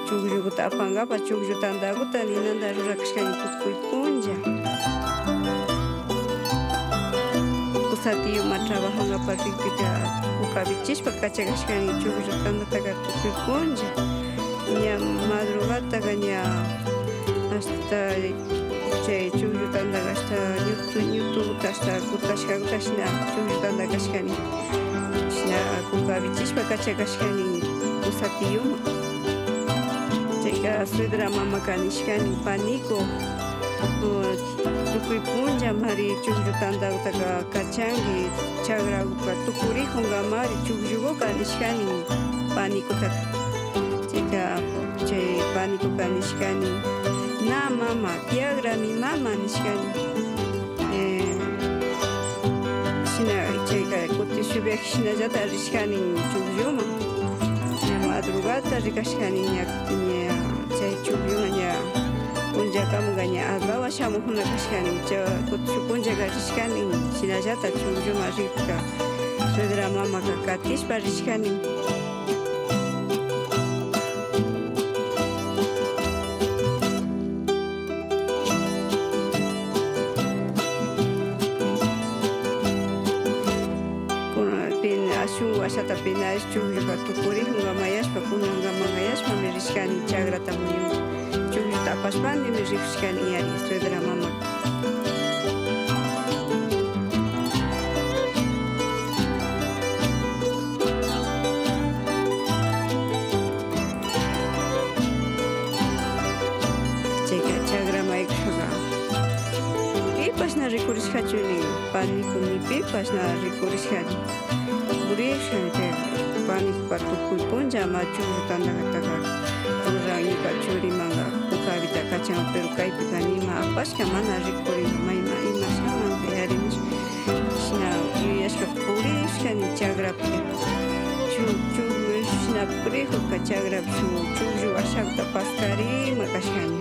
chugjuta apanga pa chugjutanda guta ninanda rakashkani tukui punja. Sati uma trabalhando para recuperar o cabichis para cá chegar chegando e chegou juntando até cá tudo conge e a madrugada ganha hasta che chegou juntando hasta newton newton hasta cuta chegou hasta china chegou juntando até chegando china o cabichis para cá chegar chegando o sati uma chega a sua drama macani chegando panico tukui punja mari chugjutanda utaka kachangi chagra upa tukuri honga mari chugjugo kanishkani paniko tak cheka che paniko kanishkani na mama piagra mi mama nishkani eh sina cheka kotishubek sina jata nishkani chugjuma na madrugada rikashkani yaktinia chay chugjuma ya punja kamu ganya alba washamu huna kashkani cha kutu punja kashkani sinajata chunju marika sudra mama kakatish parishkani kuna pin asu asata pinais chunju patukuri huna mayash pakuna ngamayash pamirishkani chagra tamuyu Tapaspan de music scania y estoy de la mamá. Checa chagra mai chuga. Pipas na recursos cachuni, pani con mi pipas na recursos cani. Burisha de pani patu culpon llama chuta na gataga. Rangi pachuri manga ukavita kacham pero kai pitanima apashka mana rikuri maima imashaman beharins sina yashka puri shani chagra chu chu sina puri kachagra chu chu ashakta paskari makashani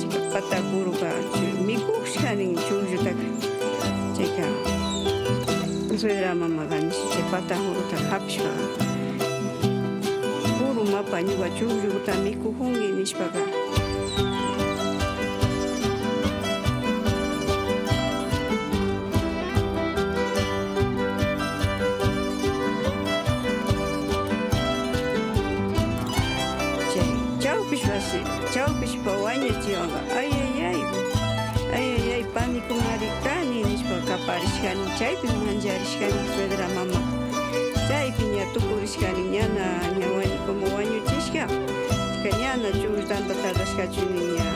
chika patakuru ka miku shani chu jutak chika sudra mama gani chepata huruta hapshwa pani wachuju utamiku hungi nishpaga che chao pishwasi chao pishpawanya chionga ay ay ay ay ay pani kumarikani nishpaga parishkani chay pinanjarishkani pedra mama Chay piña tukurishkani ñana ñawani como wañuchishka chika ñana chugutanta tarrashkachuni ña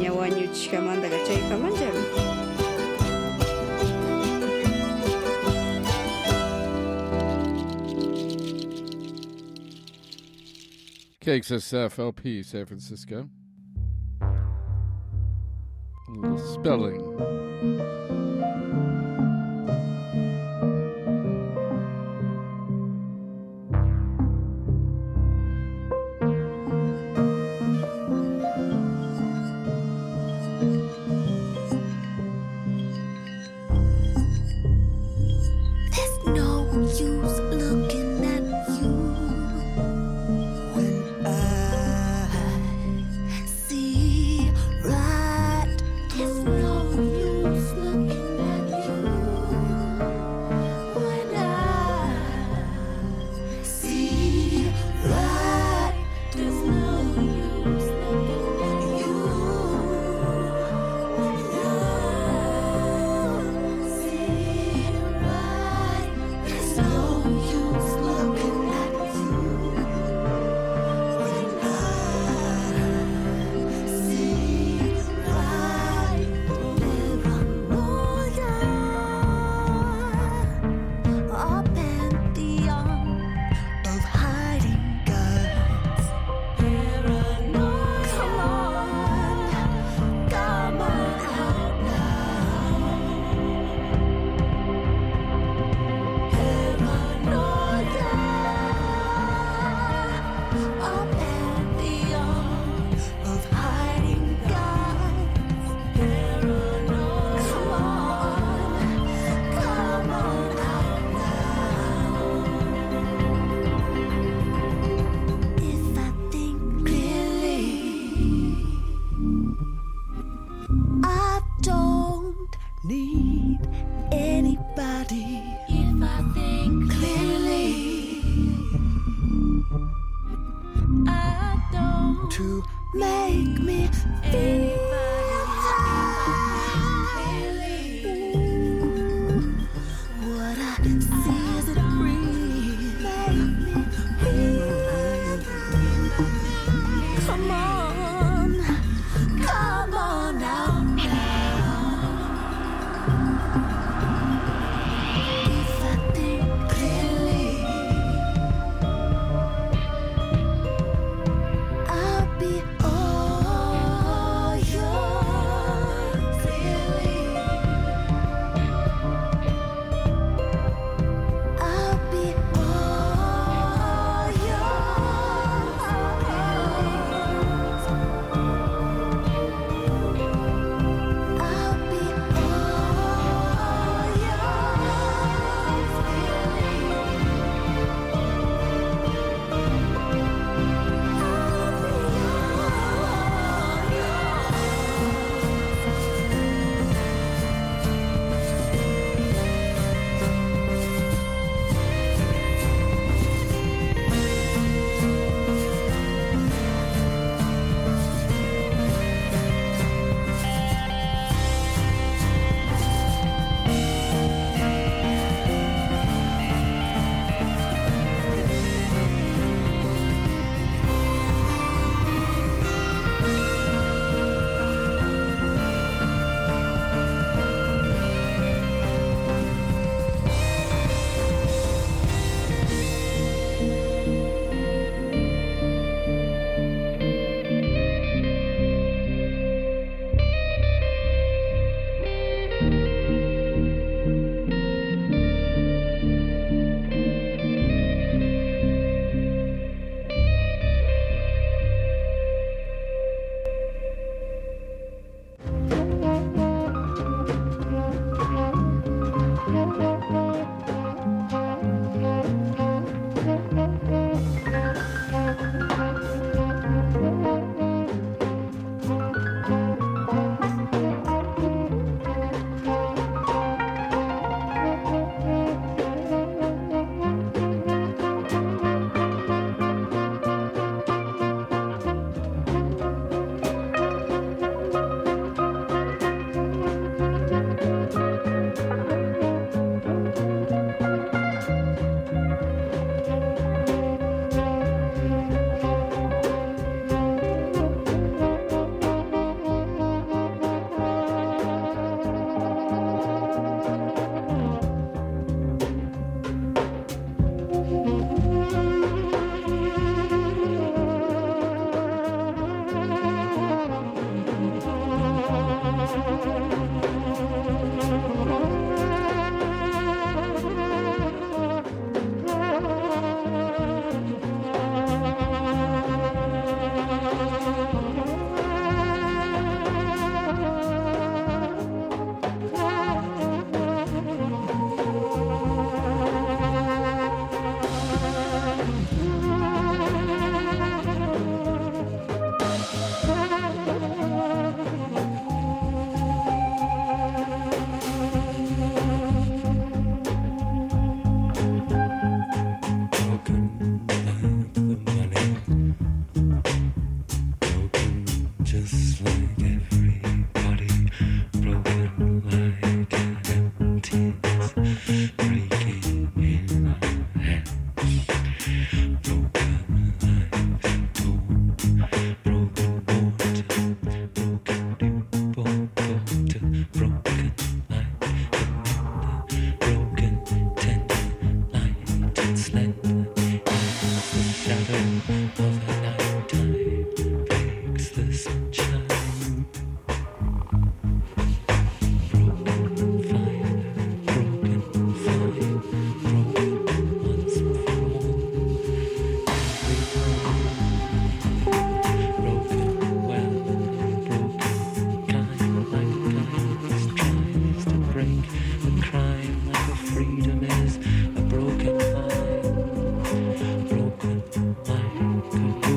ñawañuchishka mandaka chayka manchami K X S F L P San Francisco. A little spelling. Oh, need anybody if I think clearly. I don't to make me feel freedom is a broken mind, broken mind.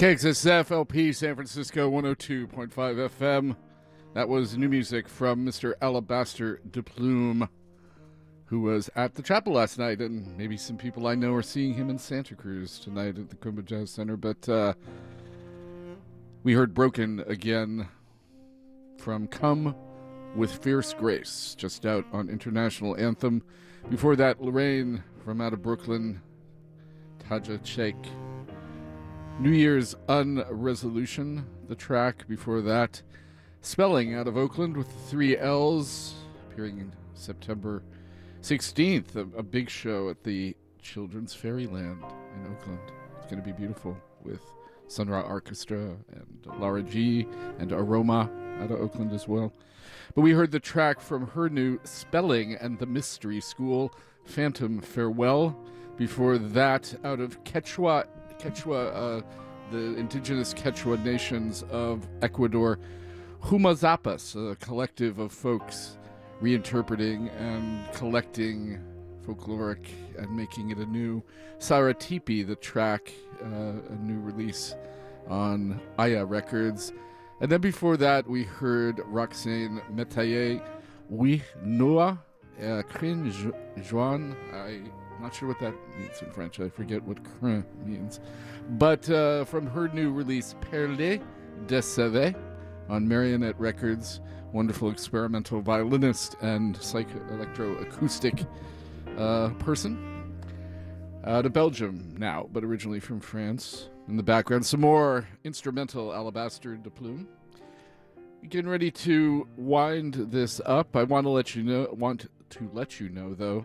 K X S F L P San Francisco one oh two point five F M. That was new music from Mister Alabaster De Plume, who was at the chapel last night, and maybe some people I know are seeing him in Santa Cruz tonight at the Kumba Jazz Center. But uh, we heard Broken Again from Come With Fierce Grace, just out on International Anthem. Before that, Lorraine from out of Brooklyn, Taja Sheikh, New Year's Unresolution, the track. Before that, Spelling out of Oakland with the three L's, appearing in September sixteenth, a, a big show at the Children's Fairyland in Oakland. It's going to be beautiful with Sun Ra Orchestra and Lara G and Aroma out of Oakland as well. But we heard the track from her new Spelling and the Mystery School, Phantom Farewell. Before that, out of Quechua, Quechua, uh, the indigenous Quechua nations of Ecuador, Humazapas, a collective of folks reinterpreting and collecting folkloric and making it a new Saratipi, the track, uh, a new release on Aya Records. And then before that, we heard Roxane Métayer, Oui Noa, uh, Crin Joan. I'm not sure what that means in French. I forget what crin means. But uh, from her new release, Perle de Seve, on Marionette Records, wonderful experimental violinist and psycho-electroacoustic uh, person out of Belgium now, but originally from France. In the background, some more instrumental Alabaster De Plume. Getting ready to wind this up. I want to let you know, want to let you know, though,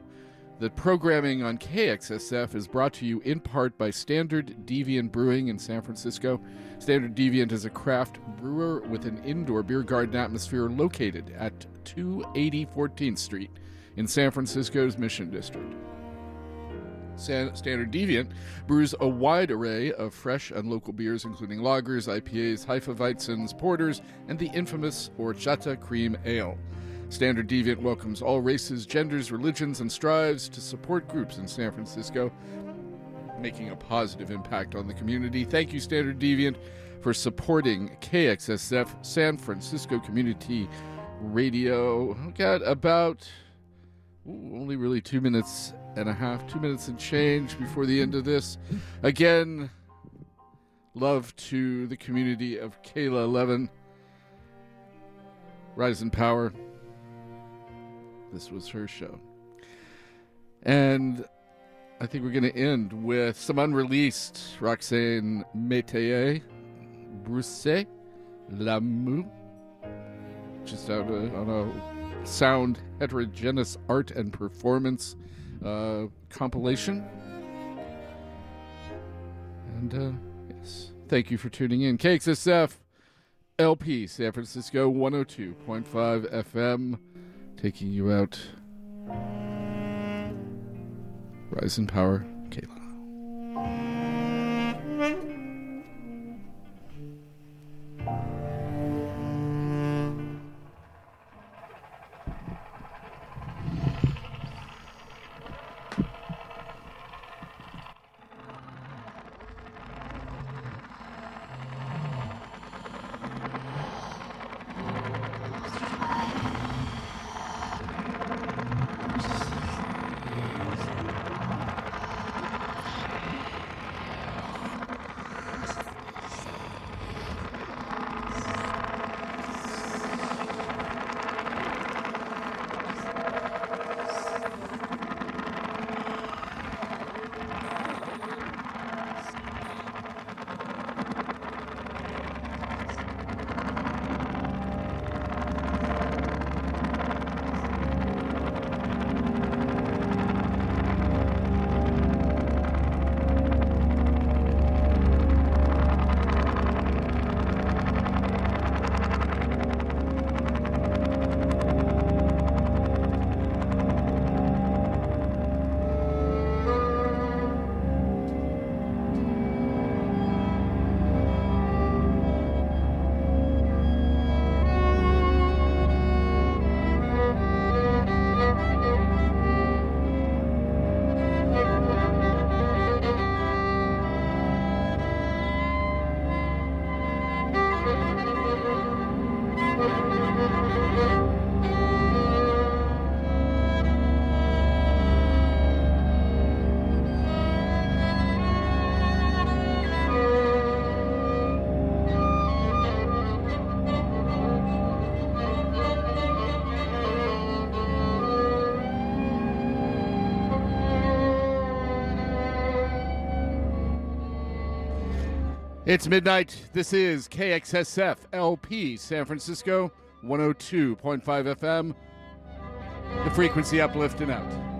that programming on K X S F is brought to you in part by Standard Deviant Brewing in San Francisco. Standard Deviant is a craft brewer with an indoor beer garden atmosphere located at two eighty fourteenth Street in San Francisco's Mission District. Standard Deviant brews a wide array of fresh and local beers, including lagers, I P As, Hefeweizens, porters, and the infamous Horchata Cream Ale. Standard Deviant welcomes all races, genders, religions, and strives to support groups in San Francisco, making a positive impact on the community. Thank you, Standard Deviant, for supporting K X S F San Francisco Community Radio. I've got about ooh, only really two minutes and a half, two minutes and change before the end of this. Again, love to the community of Kayla Levin. Rise in Power. This was her show. And I think we're going to end with some unreleased Roxane Métayer, Brousset, L'Amour, just out uh, on a Sound Heterogeneous Art and Performance uh, compilation. And uh, yes, thank you for tuning in. K X S F. L P San Francisco one oh two point five F M, taking you out. Rise in Power, Kayla. It's midnight. This is K X S F L P San Francisco, one oh two point five F M. The frequency uplift and out.